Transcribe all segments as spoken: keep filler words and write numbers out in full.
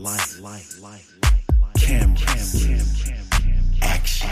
life, life, life, cameras, action.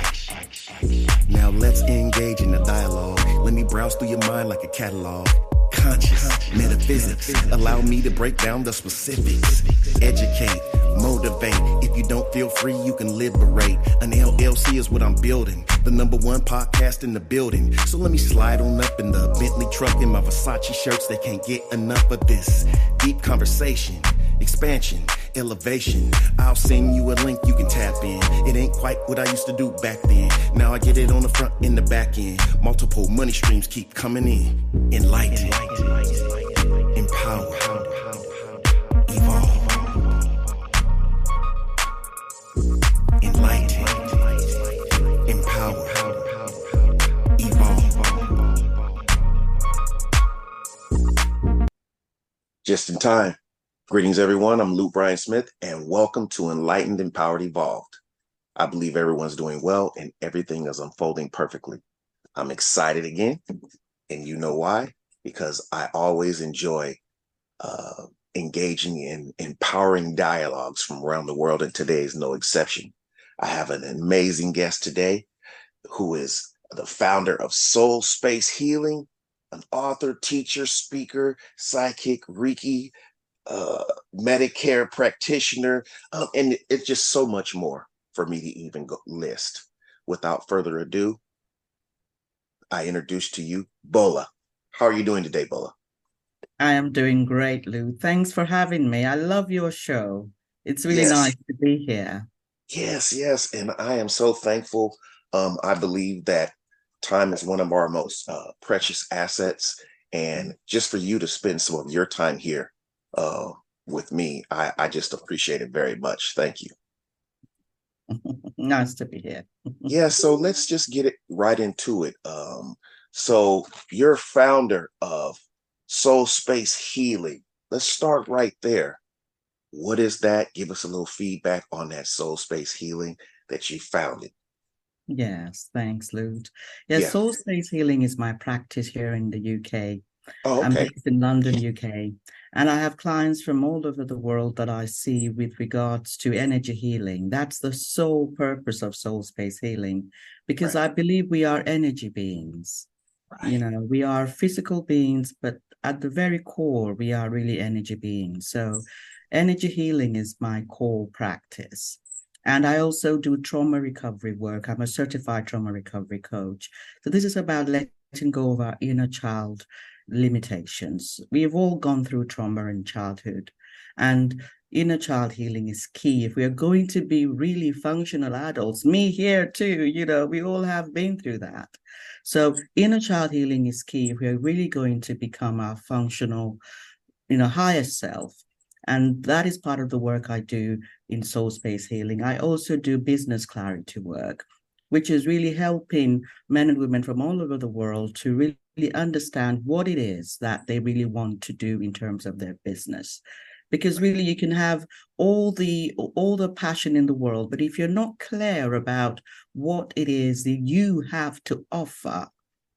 Now let's engage in a dialogue. Let me browse through your mind like a catalog. Conscious, metaphysics, allow me to break down the specifics. Educate, motivate. If you don't feel free, you can liberate. An L L C is what I'm building. The number one podcast in the building. So let me slide on up in the Bentley truck in my Versace shirts. They can't get enough of this. Deep conversation, expansion, elevation. I'll send you a link you can tap in. It ain't quite what I used to do back then. Now I get it on the front and the back end. Multiple money streams keep coming in. Enlightened, empowered, evolved. Enlightened, empowered, evolve. Just in time. Greetings, everyone. I'm Luke Brian Smith, and welcome to Enlightened Empowered Evolved. I believe everyone's doing well, and everything is unfolding perfectly. I'm excited again, and you know why? Because I always enjoy uh, engaging in empowering dialogues from around the world, and today is no exception. I have an amazing guest today who is the founder of Soul Space Healing, an author, teacher, speaker, psychic, Reiki, uh, Medicare practitioner, um, and it's just so much more for me to even go list. Without further ado, I introduce to you Bola. How are you doing today, Bola? I am doing great, Lou. Thanks for having me. I love your show. It's really yes. nice to be here. Yes, yes, and I am so thankful. Um, I believe that time is one of our most uh, precious assets, and just for you to spend some of your time here uh, with me, I, I just appreciate it very much. Thank you. Nice to be here. Yeah, so let's just get it right into it. Um, so you're founder of Soul Space Healing. Let's start right there. What is that? Give us a little feedback on that Soul Space Healing that you founded. Yes, thanks, Lude. Yeah, yeah. Soul Space Healing is my practice here in the U K. Oh, okay. I'm based in London, U K. And I have clients from all over the world that I see with regards to energy healing. That's the sole purpose of Soul Space Healing, because right. I believe we are energy beings. Right. You know, we are physical beings, but at the very core, we are really energy beings. So energy healing is my core practice. And I also do trauma recovery work. I'm a certified trauma recovery coach. So this is about letting go of our inner child limitations. We've all gone through trauma in childhood, and inner child healing is key. If we are going to be really functional adults, me here too, you know, we all have been through that. So inner child healing is key if we are really going to become our functional, you know, higher self. And that is part of the work I do in Soul Space Healing. I also do business clarity work, which is really helping men and women from all over the world to really understand what it is that they really want to do in terms of their business. Because really you can have all the all the passion in the world, but if you're not clear about what it is that you have to offer,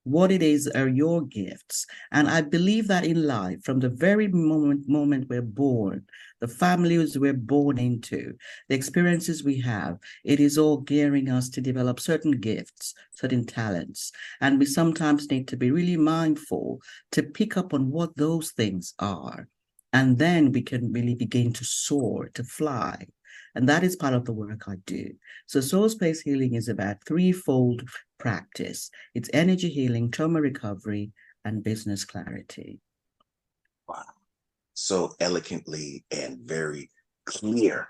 what it is are your gifts. And I believe that in life, from the very moment moment we're born, the families we're born into, the experiences we have, it is all gearing us to develop certain gifts, certain talents. And we sometimes need to be really mindful to pick up on what those things are. And then we can really begin to soar, to fly. And that is part of the work I do. So Soul Space Healing is about threefold practice. It's energy healing, trauma recovery, and business clarity. Wow. So eloquently and very clear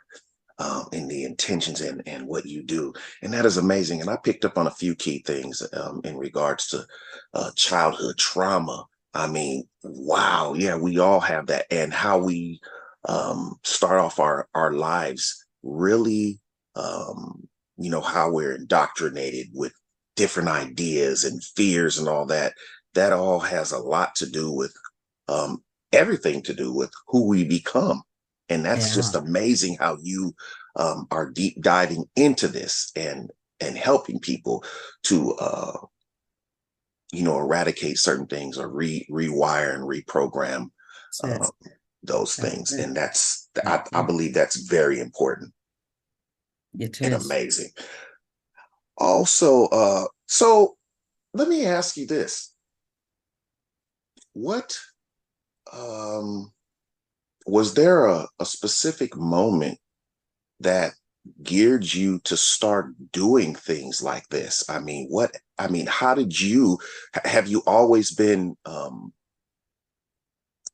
um, in the intentions and, and what you do. And that is amazing. And I picked up on a few key things um, in regards to uh, childhood trauma. I mean, wow. Yeah, we all have that. And how we um, start off our, our lives really, um, you know, how we're indoctrinated with different ideas and fears and all that, that all has a lot to do with um, everything to do with who we become. And that's yeah. just amazing how you um, are deep diving into this and, and helping people to, uh, you know, eradicate certain things or re rewire and reprogram. Yes. Um, those that's things. It. And that's, I, I believe that's very important. It is. And amazing. Also, uh, so let me ask you this. What, um, was there a, a specific moment that geared you to start doing things like this? I mean, what, I mean, how did you, have you always been, um,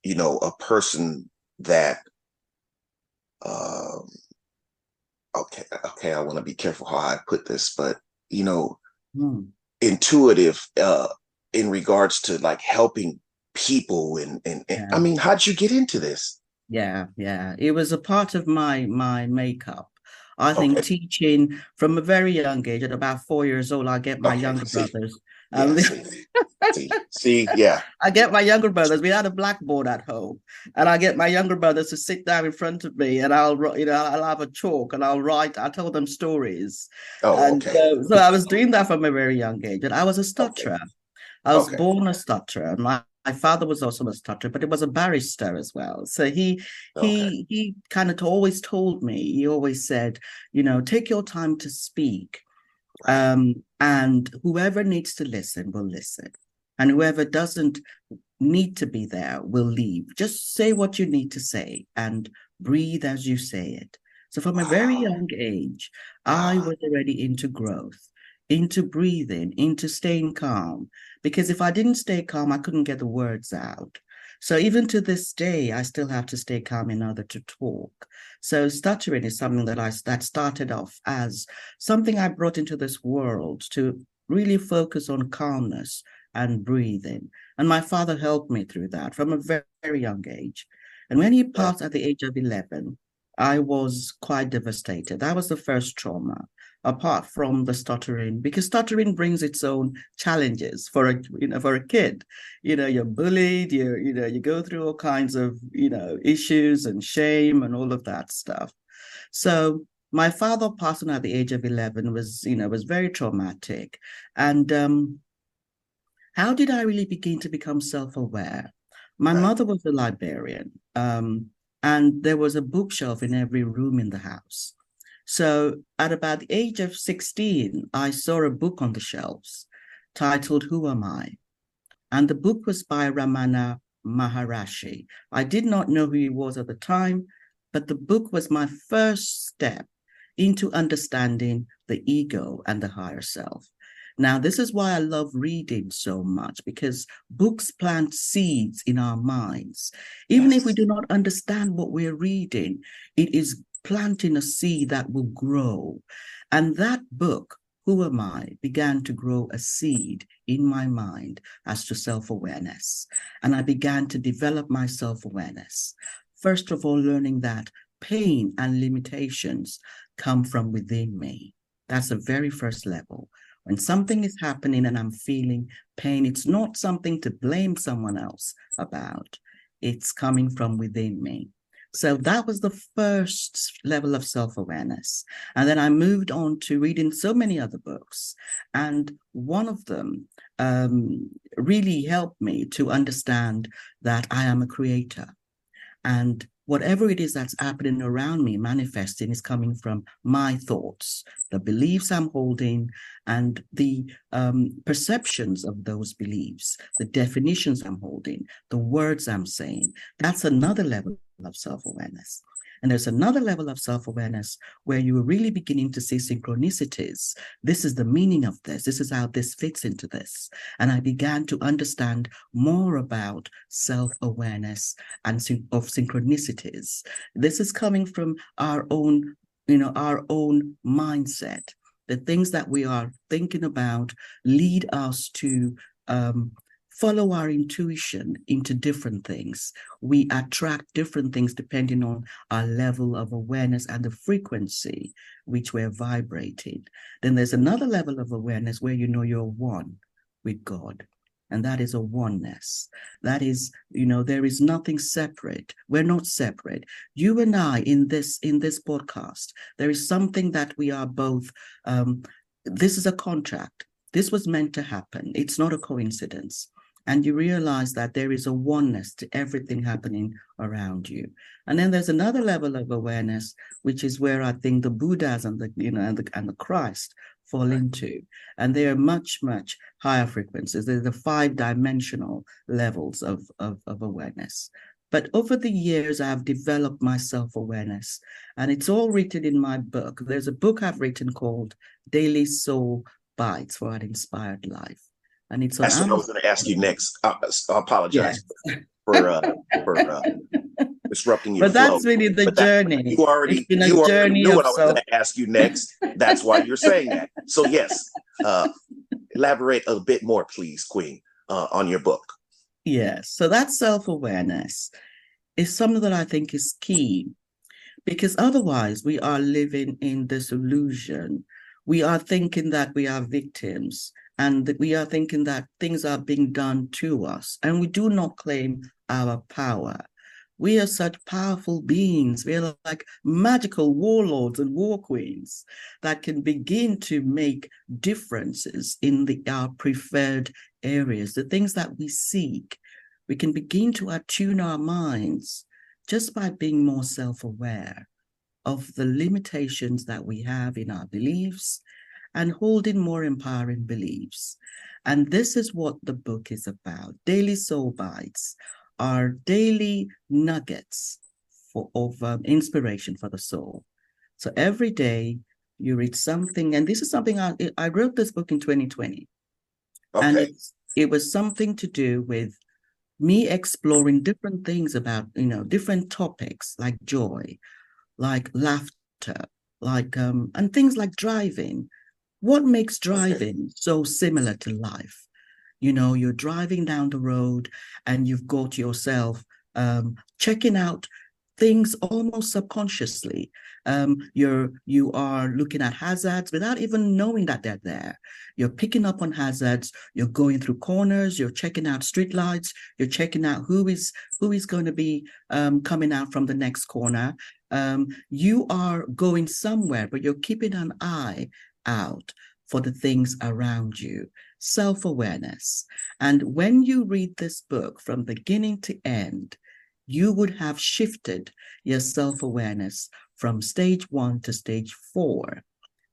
you know, a person that, um, okay, okay, I want to be careful how I put this, but, you know, mm. intuitive, uh, in regards to like helping people and, and, and yeah. I mean, how'd you get into this? Yeah, yeah. It was a part of my, my makeup. I think okay. teaching from a very young age, at about four years old, I get my okay, younger see. brothers. Yeah, um, see, see, see, yeah. I get my younger brothers. We had a blackboard at home, and I get my younger brothers to sit down in front of me, and I'll, you know, I'll have a chalk and I'll write. I tell them stories. Oh, and, okay. Uh, so I was doing that from a very young age, and I was a stutterer. Okay. I was okay. born a stutterer. My My father was also a stutterer, but he was a barrister as well. So he okay. he he kind of always told me, he always said, you know, take your time to speak. Um, and whoever needs to listen will listen. And whoever doesn't need to be there will leave. Just say what you need to say and breathe as you say it. So from wow. a very young age, wow. I was already into growth, into breathing, into staying calm, because if I didn't stay calm, I couldn't get the words out. So even to this day, I still have to stay calm in order to talk. So stuttering is something that I that started off as something I brought into this world to really focus on calmness and breathing. And my father helped me through that from a very, very young age. And when he passed at the age of eleven, I was quite devastated. That was the first trauma, apart from the stuttering, because stuttering brings its own challenges for a, you know, for a kid. You know, you're bullied, you you know, you go through all kinds of, you know, issues and shame and all of that stuff. So my father passing at the age of eleven was, you know, was very traumatic. And um, how did I really begin to become self-aware? My right. mother was a librarian, um, and there was a bookshelf in every room in the house. So at about the age of sixteen, I saw a book on the shelves titled Who Am I? And the book was by Ramana Maharshi. I did not know who he was at the time, but the book was my first step into understanding the ego and the higher self. Now, this is why I love reading so much, because books plant seeds in our minds. Even yes. if we do not understand what we're reading, it is planting a seed that will grow. And that book, Who Am I?, began to grow a seed in my mind as to self-awareness. And I began to develop my self-awareness. First of all, learning that pain and limitations come from within me. That's the very first level. When something is happening and I'm feeling pain, it's not something to blame someone else about. It's coming from within me. So that was the first level of self-awareness. And then I moved on to reading so many other books. And one of them um, really helped me to understand that I am a creator. And whatever it is that's happening around me, manifesting, is coming from my thoughts, the beliefs I'm holding, and the um, perceptions of those beliefs, the definitions I'm holding, the words I'm saying. That's another level of self-awareness. And there's another level of self-awareness where you are really beginning to see synchronicities. This is the meaning of this. This is how this fits into this. And I began to understand more about self-awareness and of synchronicities. This is coming from our own, you know, our own mindset. The things that we are thinking about lead us to um, follow our intuition into different things. We attract different things depending on our level of awareness and the frequency which we're vibrating. Then there's another level of awareness where you know you're one with God, and that is a oneness. That is, you know, there is nothing separate. We're not separate. You and I in this in this podcast, there is something that we are both. Um, this is a contract. This was meant to happen. It's not a coincidence. and you realize that there is a oneness to everything happening around you. And then there's another level of awareness, which is where I think the Buddhas and the, you know, and the, and the Christ fall into, and they are much, much higher frequencies. They're the five-dimensional levels of, of, of awareness. But over the years, I've developed my self-awareness, and it's all written in my book. There's a book I've written called Daily Soul Bytes for an Inspired Life. And it's that's what I was going to ask you next. I, I apologize yes. for, for, uh, for uh, disrupting your but flow. That's really the but journey. That, you already, it's been a you journey already knew what I was going to ask you next. That's why you're saying that. So yes, uh, elaborate a bit more, please, Queen, uh, on your book. Yes. So that self-awareness is something that I think is key, because otherwise we are living in this illusion. We are thinking that we are victims, and that we are thinking that things are being done to us, and we do not claim our power. We are such powerful beings. We are like magical warlords and war queens that can begin to make differences in the, our preferred areas, the things that we seek. We can begin to attune our minds just by being more self-aware of the limitations that we have in our beliefs and holding more empowering beliefs. And this is what the book is about. Daily Soul Bites are daily nuggets for, of um, inspiration for the soul. So every day you read something, and this is something, I, I wrote this book in twenty twenty. Okay. And it, it was something to do with me exploring different things about, you know, different topics like joy, like laughter, like, um, and things like driving. What makes driving so similar to life? You know, you're driving down the road and you've got yourself um, checking out things almost subconsciously. Um, you're, you are looking at hazards without even knowing that they're there. You're picking up on hazards. You're going through corners. You're checking out streetlights. You're checking out who is who is going to be um, coming out from the next corner. Um, you are going somewhere, but you're keeping an eye out for the things around you. Self-awareness. And when you read this book from beginning to end, you would have shifted your self-awareness from stage one to stage four,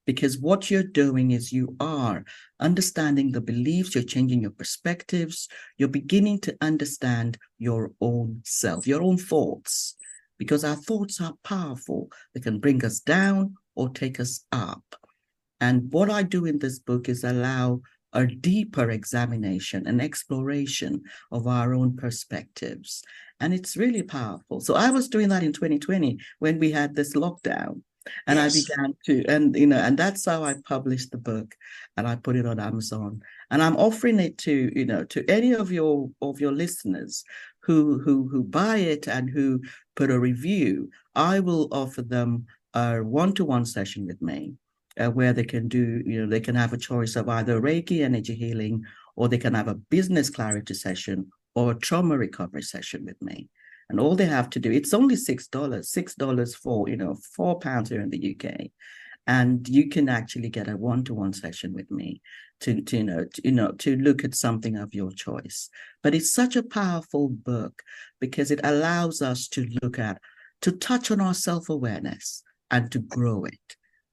because what you're doing is you are understanding the beliefs, you're changing your perspectives, you're beginning to understand your own self, your own thoughts, because our thoughts are powerful. They can bring us down or take us up. And what I do in this book is allow a deeper examination and exploration of our own perspectives. And it's really powerful. So I was doing that in twenty twenty when we had this lockdown. And yes. I began to, and you know, and that's how I published the book, and I put it on Amazon. And I'm offering it to, you know, to any of your of your listeners who who who buy it and who put a review. I will offer them a one-to-one session with me. Uh, where they can do, you know, they can have a choice of either Reiki energy healing, or they can have a business clarity session or a trauma recovery session with me. And all they have to do, it's only six dollars, six dollars for, you know, four pounds here in the U K. And you can actually get a one-to-one session with me to, to, you know, to, you know, to look at something of your choice. But it's such a powerful book because it allows us to look at, to touch on our self-awareness and to grow it.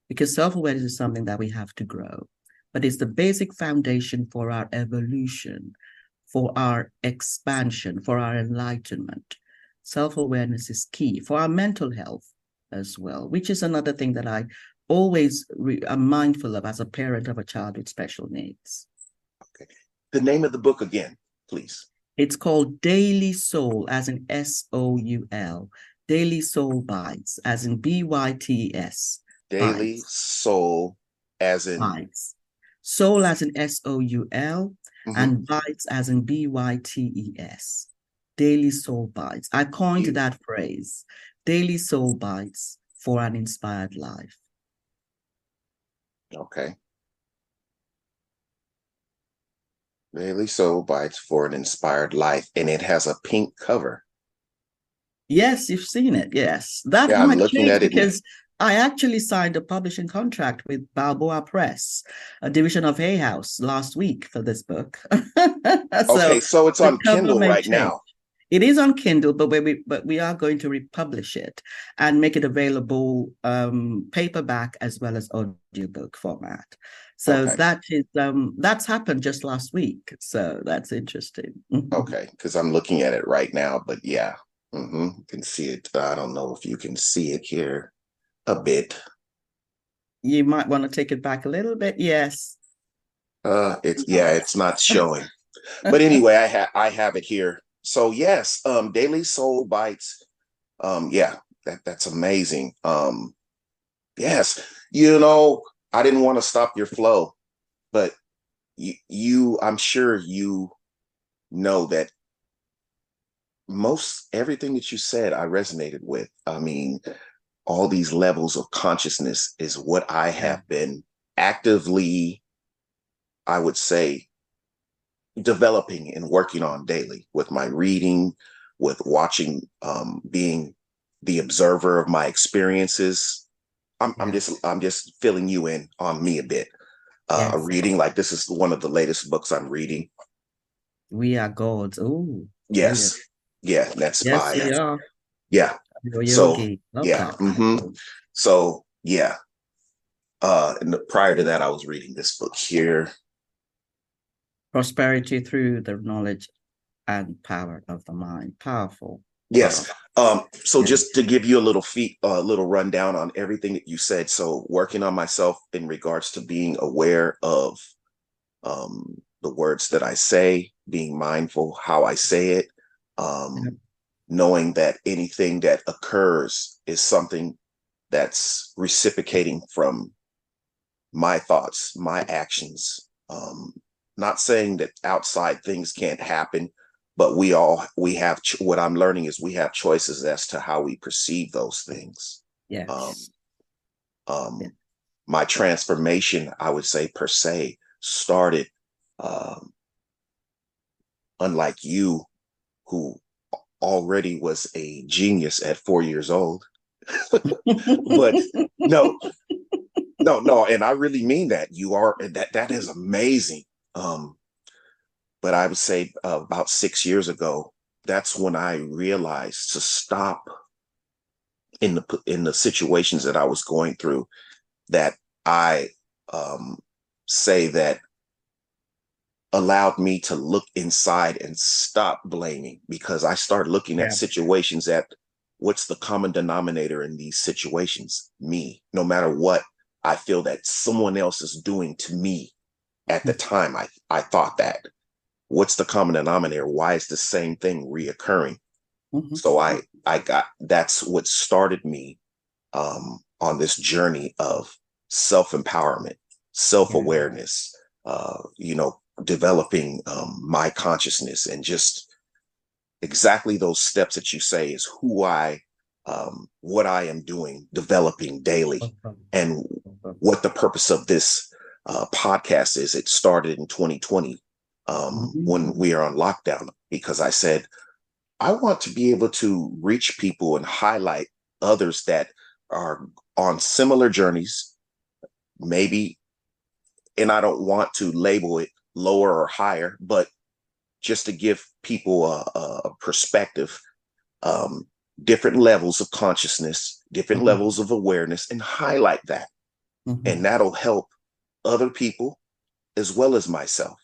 Because self-awareness is something that we have to grow, but it's the basic foundation for our evolution, for our expansion, for our enlightenment. Self-awareness is key for our mental health as well, which is another thing that I always re- am mindful of as a parent of a child with special needs. Okay. The name of the book again, please. It's called Daily Soul, as in S O U L, Daily Soul Bites, as in B Y T S. Daily Bites. Soul as in Bites. Soul as in S O U L, mm-hmm. and Bites as in B Y T E S. Daily Soul Bites. I coined you. that phrase. Daily Soul Bites for an Inspired Life. Okay. Daily Soul Bites for an Inspired Life. And it has a pink cover. Yes, you've seen it. Yes. That yeah, might I'm looking at it. Because I actually signed a publishing contract with Balboa Press, a division of Hay House, last week for this book. so, okay, so it's on Kindle right now. It is on Kindle, but we but we are going to republish it and make it available um, paperback as well as audiobook format. So okay. that is um, that's happened just last week. So that's interesting. Okay, because I'm looking at it right now, but yeah, mm-hmm, you can see it. I don't know if you can see it here a bit. You might want to take it back a little bit. Yes. Uh, it's yeah, it's not showing. But anyway, I have I have it here. So yes, um, Daily Soul Bytes. Um, yeah, that, that's amazing. Um, yes, you know, I didn't want to stop your flow, but you, you, I'm sure you know that most everything that you said, I resonated with. I mean, all these levels of consciousness is what I have been actively, I would say, developing and working on daily with my reading, with watching, um, being the observer of my experiences. I'm, I'm just I'm just filling you in on me a bit. Uh, yes. Reading, like this is one of the latest books I'm reading. We Are Gods. Oh, yes. yes, yeah, that's yes, by we are. yeah. So yeah, mm-hmm. so yeah. Uh, and the, prior to that, I was reading this book here. Prosperity Through the Knowledge and Power of the Mind. Powerful. Yes. Um, so just to give you a little feet, a uh, little rundown on everything that you said. So working on myself in regards to being aware of um, the words that I say, being mindful how I say it, um, yeah. knowing that anything that occurs is something that's reciprocating from my thoughts, my actions. Um, Not saying that outside things can't happen, but we all we have. Cho- what I'm learning is we have choices as to how we perceive those things. Yes. Um, um, yeah. My transformation, I would say, per se, started. Um, unlike you, who already was a genius at four years old, but no, no, no, and I really mean that. You are that. That is amazing. Um, but I would say uh, about six years ago, that's when I realized to stop in the in the situations that I was going through, that I um, say that allowed me to look inside and stop blaming, because I started looking yeah. at situations at what's the common denominator in these situations? Me. No matter what I feel that someone else is doing to me. At the time, I, I thought that. What's the common denominator? Why is the same thing reoccurring? Mm-hmm. So I I got that's what started me um, on this journey of self-empowerment, self-awareness, yeah. uh, you know, developing um, my consciousness, and just exactly those steps that you say is who I, um, what I am doing, developing daily, and what the purpose of this Uh, podcast is. It started in twenty twenty um, mm-hmm. when we are on lockdown, because I said, I want to be able to reach people and highlight others that are on similar journeys, maybe, and I don't want to label it lower or higher, but just to give people a, a perspective, um, different levels of consciousness, different mm-hmm. levels of awareness, and highlight that. Mm-hmm. And that'll help other people as well as myself.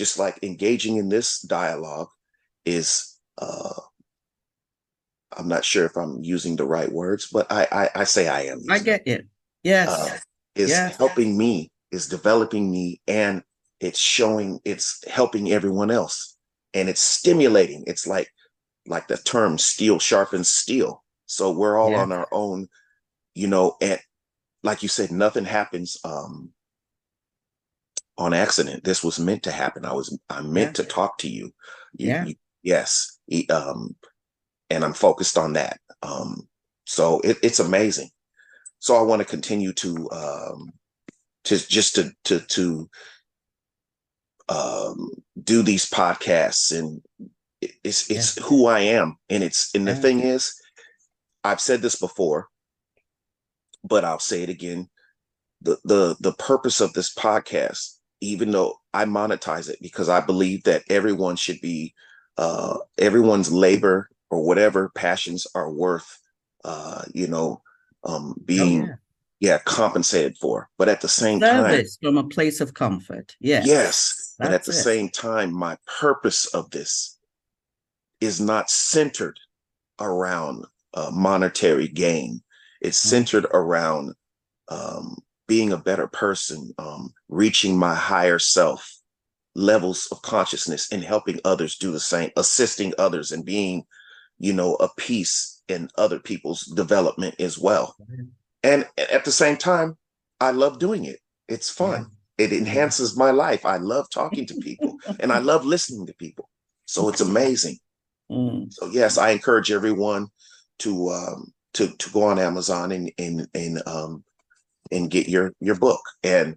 Just like engaging in this dialogue is uh I'm not sure if I'm using the right words, but I I, I say I am. I get it. Yes. Uh, is yes. helping me, is developing me, and it's showing, it's helping everyone else, and it's stimulating. It's like like the term steel sharpens steel. So we're all yeah. on our own, you know, and like you said, nothing happens um on accident. This was meant to happen. I was, I meant yeah. to talk to you. you yeah. You, yes. He, um, and I'm focused on that. Um, so it, it's amazing. So I want to continue to, um, to just to, to, to, um, do these podcasts, and it, it's, it's yeah. who I am. And it's, and the yeah. thing is, I've said this before, but I'll say it again. The, the, the purpose of this podcast, even though I monetize it because I believe that everyone should be, uh, everyone's labor or whatever passions are worth, uh, you know, um, being, oh, yeah. yeah, compensated for. But at the same Service time, from a place of comfort. Yes. Yes. That's and at the it. same time, my purpose of this is not centered around uh, monetary gain. It's centered around um, being a better person, um, reaching my higher self, levels of consciousness, and helping others do the same, assisting others, and being, you know, a piece in other people's development as well. And at the same time, I love doing it. It's fun. It enhances my life. I love talking to people and I love listening to people. So it's amazing. Mm. So, yes, I encourage everyone to um, to to go on Amazon and and and um, and get your your book. And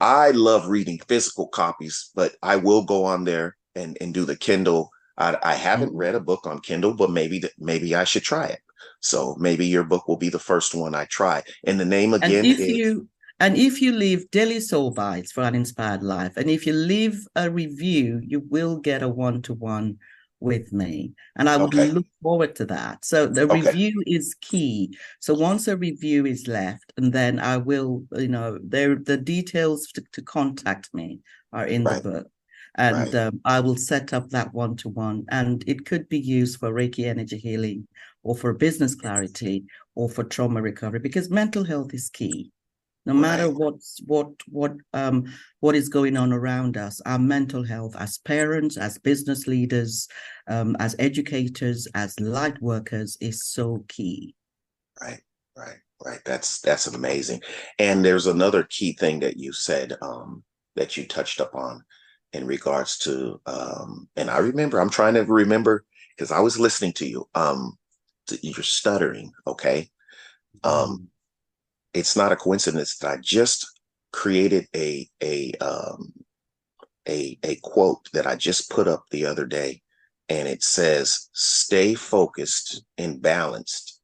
I love reading physical copies, but I will go on there and, and do the Kindle. I, I haven't read a book on Kindle, but maybe th- maybe I should try it. So maybe your book will be the first one I try. And the name again. And if is- you and if you leave Daily Soul Bytes for an Inspired Life, and if you leave a review, you will get a one to one with me, and I would okay. look forward to that. So the okay. review is key. So once a review is left, and then I will, you know, there the details to, to contact me are in right. the book, and right. um, I will set up that one-to-one, and it could be used for Reiki energy healing, or for business clarity, or for trauma recovery, because mental health is key. No matter right. what's what what um what is going on around us, our mental health as parents, as business leaders, um, as educators, as light workers is so key. Right, right, right. That's that's amazing. And there's another key thing that you said, um, that you touched upon in regards to um, and I remember, I'm trying to remember because I was listening to you. Um, you're stuttering, okay? Um It's not a coincidence that I just created a a um, a a quote that I just put up the other day, and it says, "Stay focused and balanced.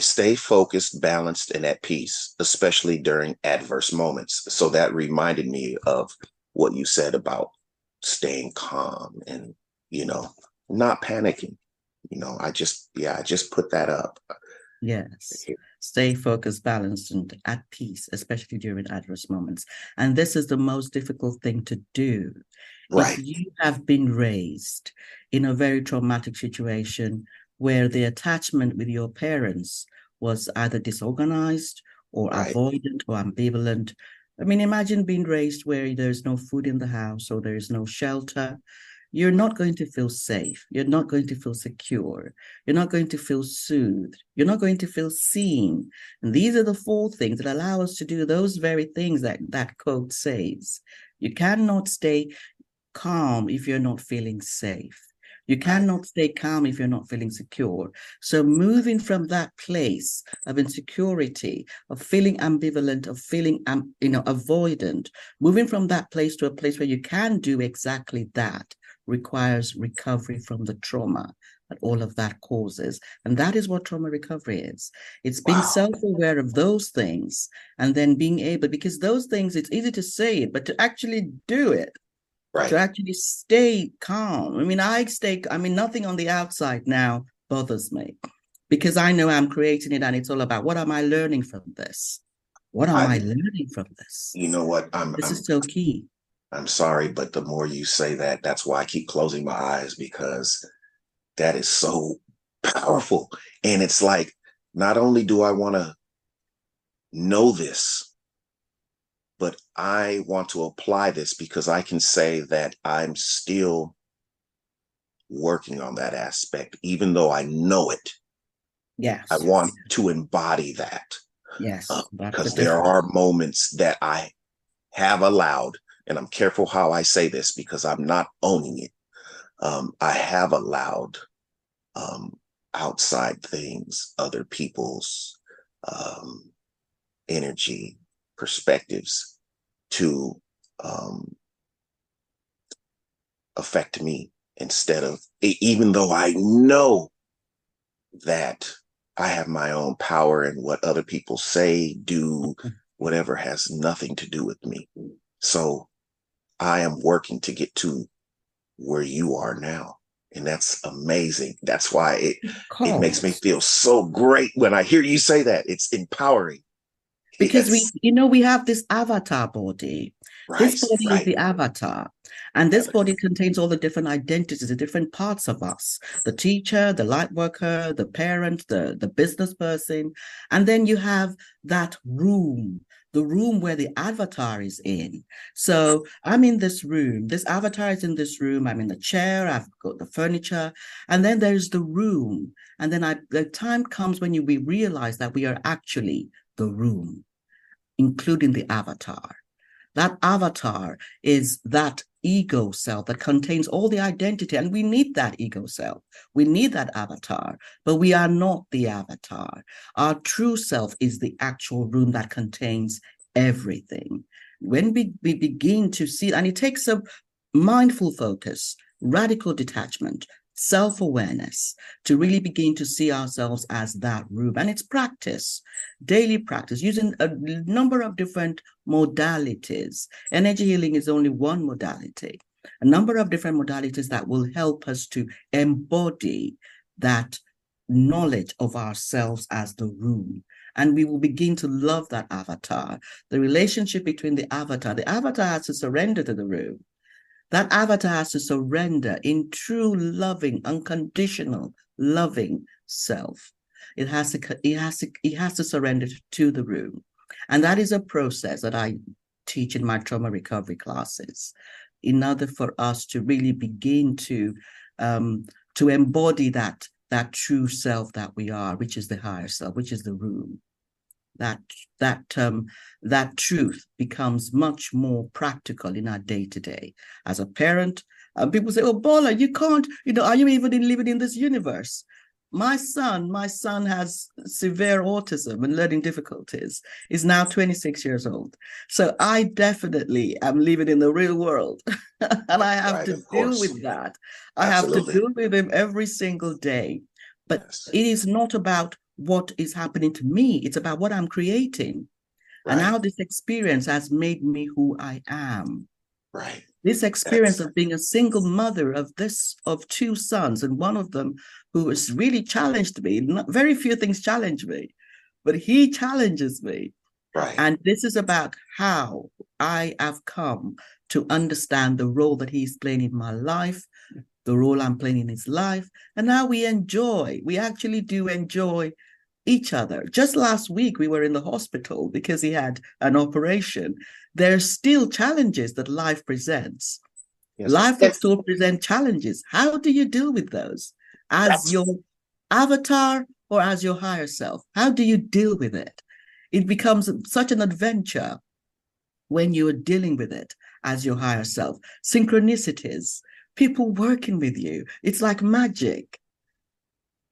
Stay focused, balanced, and at peace, especially during adverse moments." So that reminded me of what you said about staying calm and, you know, not panicking. You know, I just yeah, I just put that up. Yes. Stay focused, balanced, and at peace, especially during adverse moments. And this is the most difficult thing to do. Right. If you have been raised in a very traumatic situation where the attachment with your parents was either disorganized or right. avoidant or ambivalent. I mean, imagine being raised where there's no food in the house or there is no shelter. You're not going to feel safe. You're not going to feel secure. You're not going to feel soothed. You're not going to feel seen. And these are the four things that allow us to do those very things that that quote says. You cannot stay calm if you're not feeling safe. You cannot stay calm if you're not feeling secure. So moving from that place of insecurity, of feeling ambivalent, of feeling, um, you know, avoidant, moving from that place to a place where you can do exactly that requires recovery from the trauma that all of that causes. And that is what trauma recovery is. It's being wow. self-aware of those things and then being able, because those things, it's easy to say it, but to actually do it, right. to actually stay calm. I mean, I stay, I mean, nothing on the outside now bothers me because I know I'm creating it, and it's all about what am I learning from this? What am I, I learning from this? You know what? I'm, this I'm, is so key. I'm sorry, but the more you say that, that's why I keep closing my eyes, because that is so powerful. And it's like, not only do I want to know this, but I want to apply this, because I can say that I'm still working on that aspect, even though I know it. Yes. I want to embody that. Yes. Uh, because there are moments that I have allowed, and I'm careful how I say this because I'm not owning it. Um, I have allowed um, outside things, other people's um, energy, perspectives to um, affect me, instead of, even though I know that I have my own power, and what other people say, do, whatever has nothing to do with me. So I am working to get to where you are now. And that's amazing. That's why it, it makes me feel so great when I hear you say that. It's empowering. Because yes. we, you know, we have this avatar body. Right, this body right. is the avatar. And this body contains all the different identities, the different parts of us, the teacher, the light worker, the parent, the, the business person. And then you have that room, the room where the avatar is in. So I'm in this room, this avatar is in this room, I'm in the chair, I've got the furniture, and then there's the room. And then I, the time comes when you, we realize that we are actually the room, including the avatar. That avatar is that ego self that contains all the identity, and we need that ego self. We need that avatar, but we are not the avatar. Our true self is the actual room that contains everything. When we, we begin to see, and it takes a mindful focus, radical detachment, self-awareness to really begin to see ourselves as that room. And it's practice, daily practice, using a number of different modalities. Energy healing is only one modality, a number of different modalities that will help us to embody that knowledge of ourselves as the room. And we will begin to love that avatar, the relationship between the avatar. The avatar has to surrender to the room. That avatar has to surrender in true, loving, unconditional, loving self. It has to, it has to, it has to surrender to the room. And that is a process that I teach in my trauma recovery classes, in order for us to really begin to, um, to embody that, that true self that we are, which is the higher self, which is the room. That that um, that truth becomes much more practical in our day to day. As a parent, uh, people say, "Oh, Bola, you can't. You know, are you even in, living in this universe?" My son, my son has severe autism and learning difficulties. He's now twenty-six years old. So I definitely am living in the real world, and I have right, to deal course. with that. I Absolutely. have to deal with him every single day. But yes. it is not about what is happening to me. It's about what I'm creating, right. and how this experience has made me who I am. Right. This experience That's... of being a single mother of this, of two sons, and one of them who has really challenged me. Not, very few things challenge me, but he challenges me. Right. And this is about how I have come to understand the role that he's playing in my life, the role I'm playing in his life, and how we enjoy, we actually do enjoy each other. Just last week, we were in the hospital because he had an operation. There are still challenges that life presents. Yes. Life will yes. still present challenges. How do you deal with those as That's... your avatar or as your higher self? How do you deal with it? It becomes such an adventure when you are dealing with it as your higher self. Synchronicities, people working with you. It's like magic.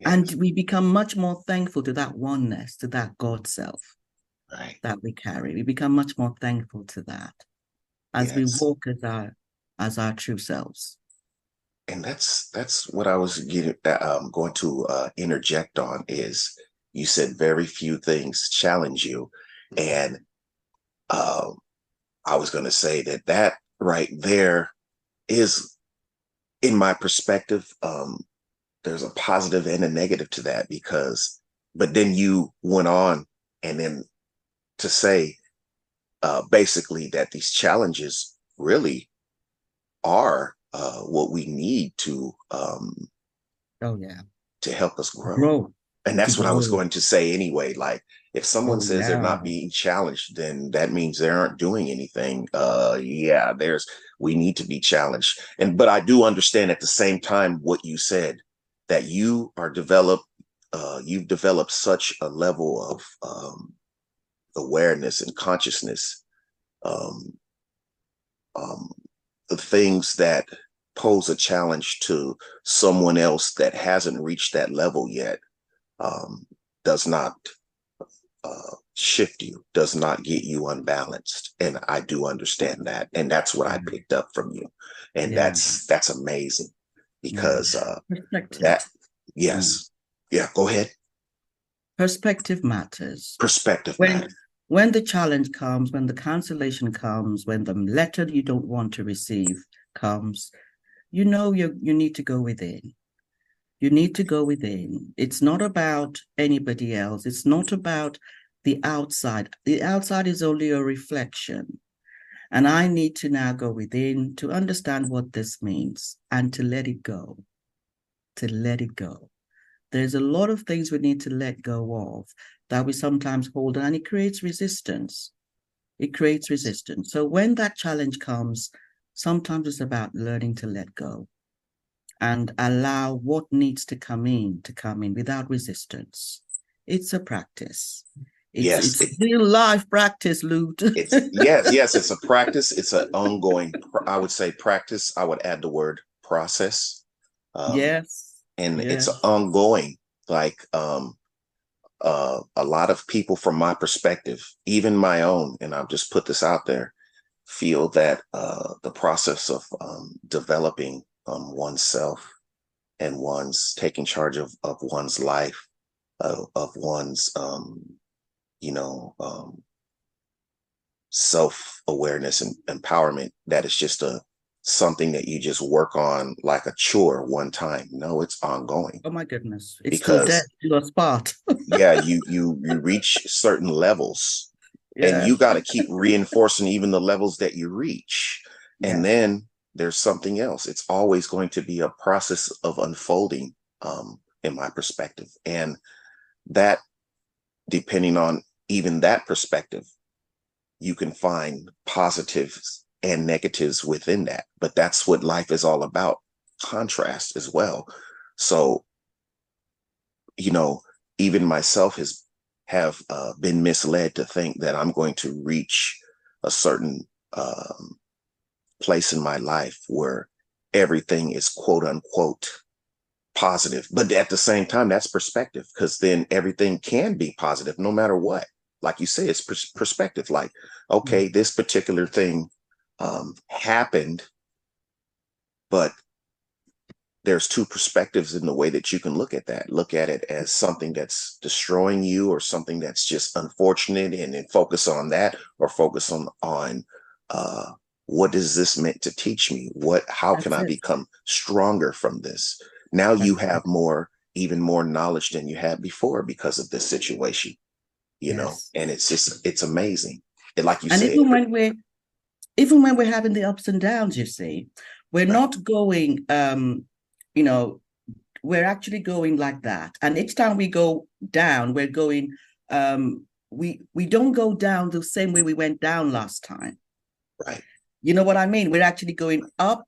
Yes. And we become much more thankful to that oneness, to that God self right. that we carry. We become much more thankful to that as yes. we walk as our, as our true selves. And that's that's what I was getting, um, going to uh, interject on is you said very few things challenge you. And um, I was going to say that that right there is, in my perspective, um, there's a positive and a negative to that because, but then you went on and then to say, uh, basically that these challenges really are, uh, what we need to, um, oh yeah, to help us grow. grow. And that's to what grow. I was going to say anyway. Like if someone oh, says yeah. they're not being challenged, then that means they aren't doing anything. Uh, yeah, there's, we need to be challenged. And, but I do understand at the same time what you said, that you are developed, uh, you've developed such a level of um, awareness and consciousness. Um, um, the things that pose a challenge to someone else that hasn't reached that level yet um, does not uh, shift you, does not get you unbalanced. And I do understand that. And that's what I picked up from you. And yeah. that's, that's amazing because, uh, that, yes. Mm. Yeah. Go ahead. Perspective matters. Perspective when, matters. When the challenge comes, when the cancellation comes, when the letter you don't want to receive comes, you know you you need to go within. You need to go within. It's not about anybody else. It's not about the outside. The outside is only a reflection. And I need to now go within to understand what this means and to let it go, to let it go. There's a lot of things we need to let go of that we sometimes hold, and it creates resistance. It creates resistance. So when that challenge comes, sometimes it's about learning to let go and allow what needs to come in to come in without resistance. It's a practice. It's, yes, it's it, real life practice, Luke. It's, yes, yes, it's a practice. It's an ongoing, I would say, practice. I would add the word process. Um, yes, and yes. It's ongoing. Like um, uh, a lot of people, from my perspective, even my own, and I'll just put this out there, feel that uh, the process of um, developing um, oneself and one's taking charge of of one's life, uh, of one's um, you know, um, self-awareness and empowerment, that it's just a something that you just work on like a chore one time. No, it's ongoing. Oh my goodness. It's because your spot. yeah, you you you reach certain levels, yeah. And you got to keep reinforcing even the levels that you reach. Yeah. And then there's something else. It's always going to be a process of unfolding, um, in my perspective. And that, depending on even that perspective, you can find positives and negatives within that. But that's what life is all about, contrast as well. So, you know, even myself has have uh, been misled to think that I'm going to reach a certain um, place in my life where everything is quote unquote positive. But at the same time, that's perspective, because then everything can be positive no matter what. Like you say, it's pers- perspective. Like, okay, mm-hmm. This particular thing um, happened, but there's two perspectives in the way that you can look at that. Look at it as something that's destroying you or something that's just unfortunate, and then focus on that, or focus on on uh, what is this meant to teach me? What? How that's can I it. become stronger from this? Now you have more, even more knowledge than you had before because of this situation, you yes. know, and it's just, it's amazing. It, like you and said. Even when we're, even when we're having the ups and downs, you see, we're right. not going, um, you know, we're actually going like that. And each time we go down, we're going, um, we, we don't go down the same way we went down last time. Right. You know what I mean? We're actually going up,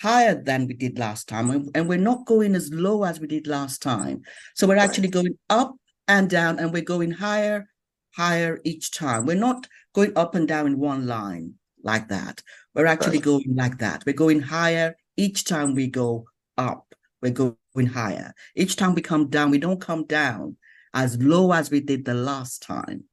higher than we did last time, and we're not going as low as we did last time. So we're actually going up and down, and we're going higher, higher each time. We're not going up and down in one line like that. We're actually going like that. We're going higher each time we go up. We're going higher. Each time we come down, we don't come down as low as we did the last time,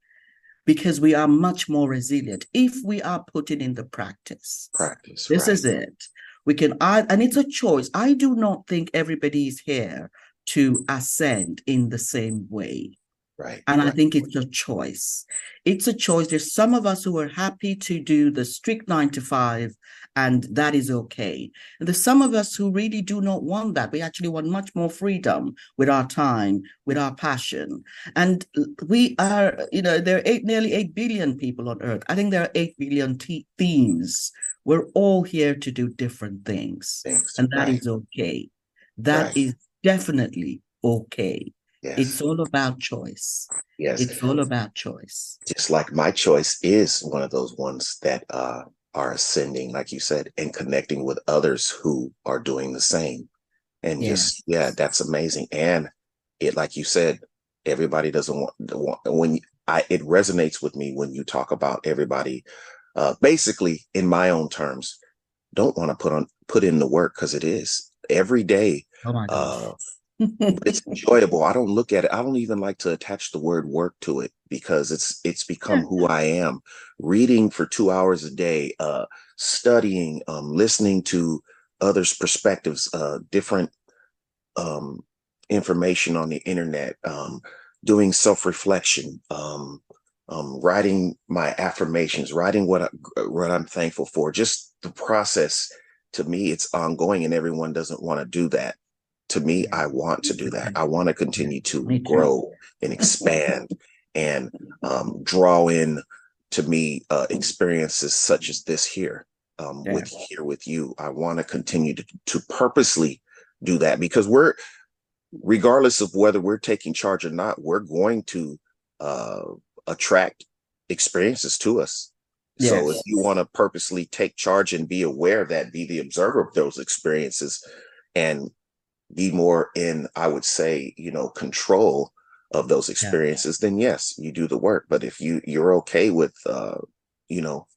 because we are much more resilient if we are putting in the practice. Practice. This right. is it. We can, and it's a choice. I do not think everybody is here to ascend in the same way. Right. And right. I think it's a choice. It's a choice. There's some of us who are happy to do the strict nine to five, and that is okay. And there's some of us who really do not want that. We actually want much more freedom with our time, with our passion. And we are, you know, there are eight, nearly eight billion people on earth. I think there are eight billion te- themes. We're all here to do different things. Thanks. And that right. is okay. That right. is definitely okay. Yes. It's all about choice. Yes. It's all about choice. Just like my choice is one of those ones that uh, are ascending, like you said, and connecting with others who are doing the same. And yes. just, yeah, that's amazing. And it, like you said, everybody doesn't want, want when I, it resonates with me when you talk about everybody, uh, basically in my own terms, don't want to put on, put in the work, because it is every day. Oh my gosh. Uh, but it's enjoyable. I don't look at it. I don't even like to attach the word work to it, because it's it's become who I am. Reading for two hours a day, uh, studying, um, listening to others' perspectives, uh, different um, information on the internet, um, doing self-reflection, um, um, writing my affirmations, writing what, I, what I'm thankful for. Just the process, to me, it's ongoing, and everyone doesn't want to do that. To me, I want to do that. I want to continue to grow and expand and um, draw in, to me, uh, experiences such as this here um, yeah. with here with you. I want to continue to, to purposely do that, because we're, regardless of whether we're taking charge or not, we're going to uh, attract experiences to us. Yes. So if you want to purposely take charge and be aware of that, be the observer of those experiences, and be more in, I would say, you know, control of those experiences, yeah. then yes, you do the work. But if you, you're okay with, uh, you know,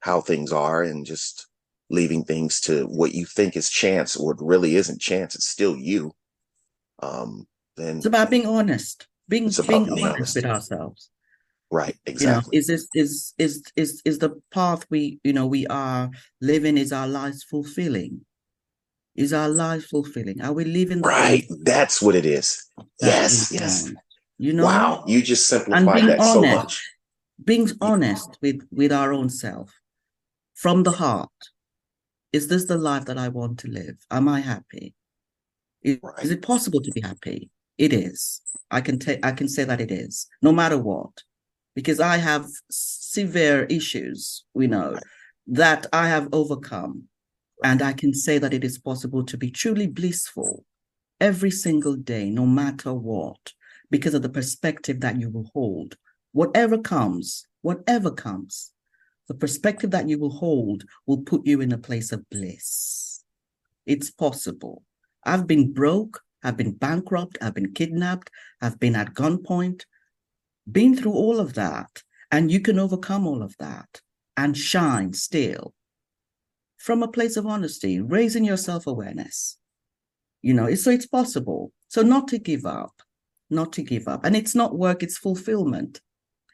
how things are, and just leaving things to what you think is chance, what really isn't chance, it's still you. Um, then it's about being honest, being, being, being honest, honest with ourselves. Right. Exactly. You know, is this, is, is, is, is the path we, you know, we are living, is our lives fulfilling? Is our life fulfilling? Are we living? Right. Life? That's what it is. Yes. That yes. Time. You know, wow. You just simplified that honest, so much. Being honest with, with our own self from the heart. Is this the life that I want to live? Am I happy? Is, right. is it possible to be happy? It is. I can take, I can say that it is, no matter what, because I have severe issues, we know, right. that I have overcome. And I can say that it is possible to be truly blissful every single day, no matter what, because of the perspective that you will hold. Whatever comes, whatever comes, the perspective that you will hold will put you in a place of bliss. It's possible. I've been broke. I've been bankrupt. I've been kidnapped. I've been at gunpoint. Been through all of that. And you can overcome all of that and shine still. From a place of honesty, raising your self-awareness, you know, so it's possible. So not to give up, not to give up. And it's not work, it's fulfillment.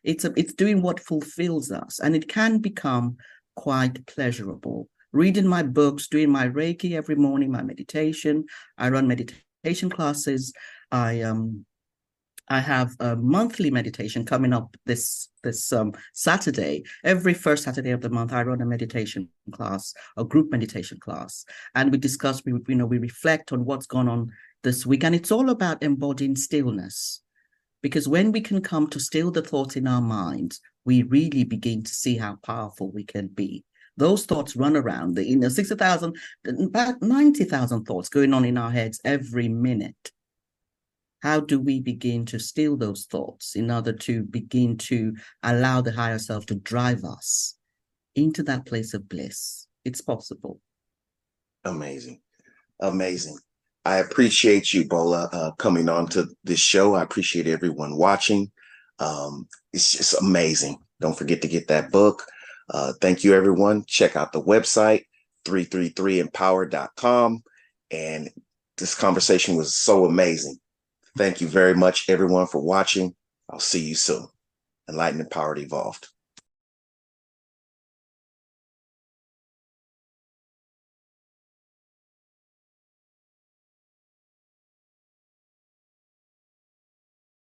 It's a, it's doing what fulfills us. And it can become quite pleasurable. Reading my books, doing my Reiki every morning, my meditation. I run meditation classes. I um, I have a monthly meditation coming up this this um, Saturday. Every first Saturday of the month, I run a meditation class, a group meditation class, and we discuss. We you know we reflect on what's gone on this week, and it's all about embodying stillness, because when we can come to still the thoughts in our minds, we really begin to see how powerful we can be. Those thoughts run around, the you know sixty thousand, about ninety thousand thoughts going on in our heads every minute. How do we begin to steal those thoughts in order to begin to allow the higher self to drive us into that place of bliss? It's possible. Amazing. Amazing. I appreciate you, Bola, uh, coming on to this show. I appreciate everyone watching. Um, it's just amazing. Don't forget to get that book. Uh, thank you, everyone. Check out the website, three three three empower dot com. And this conversation was so amazing. Thank you very much, everyone, for watching. I'll see you soon. Enlightened, Empowered, Evolved.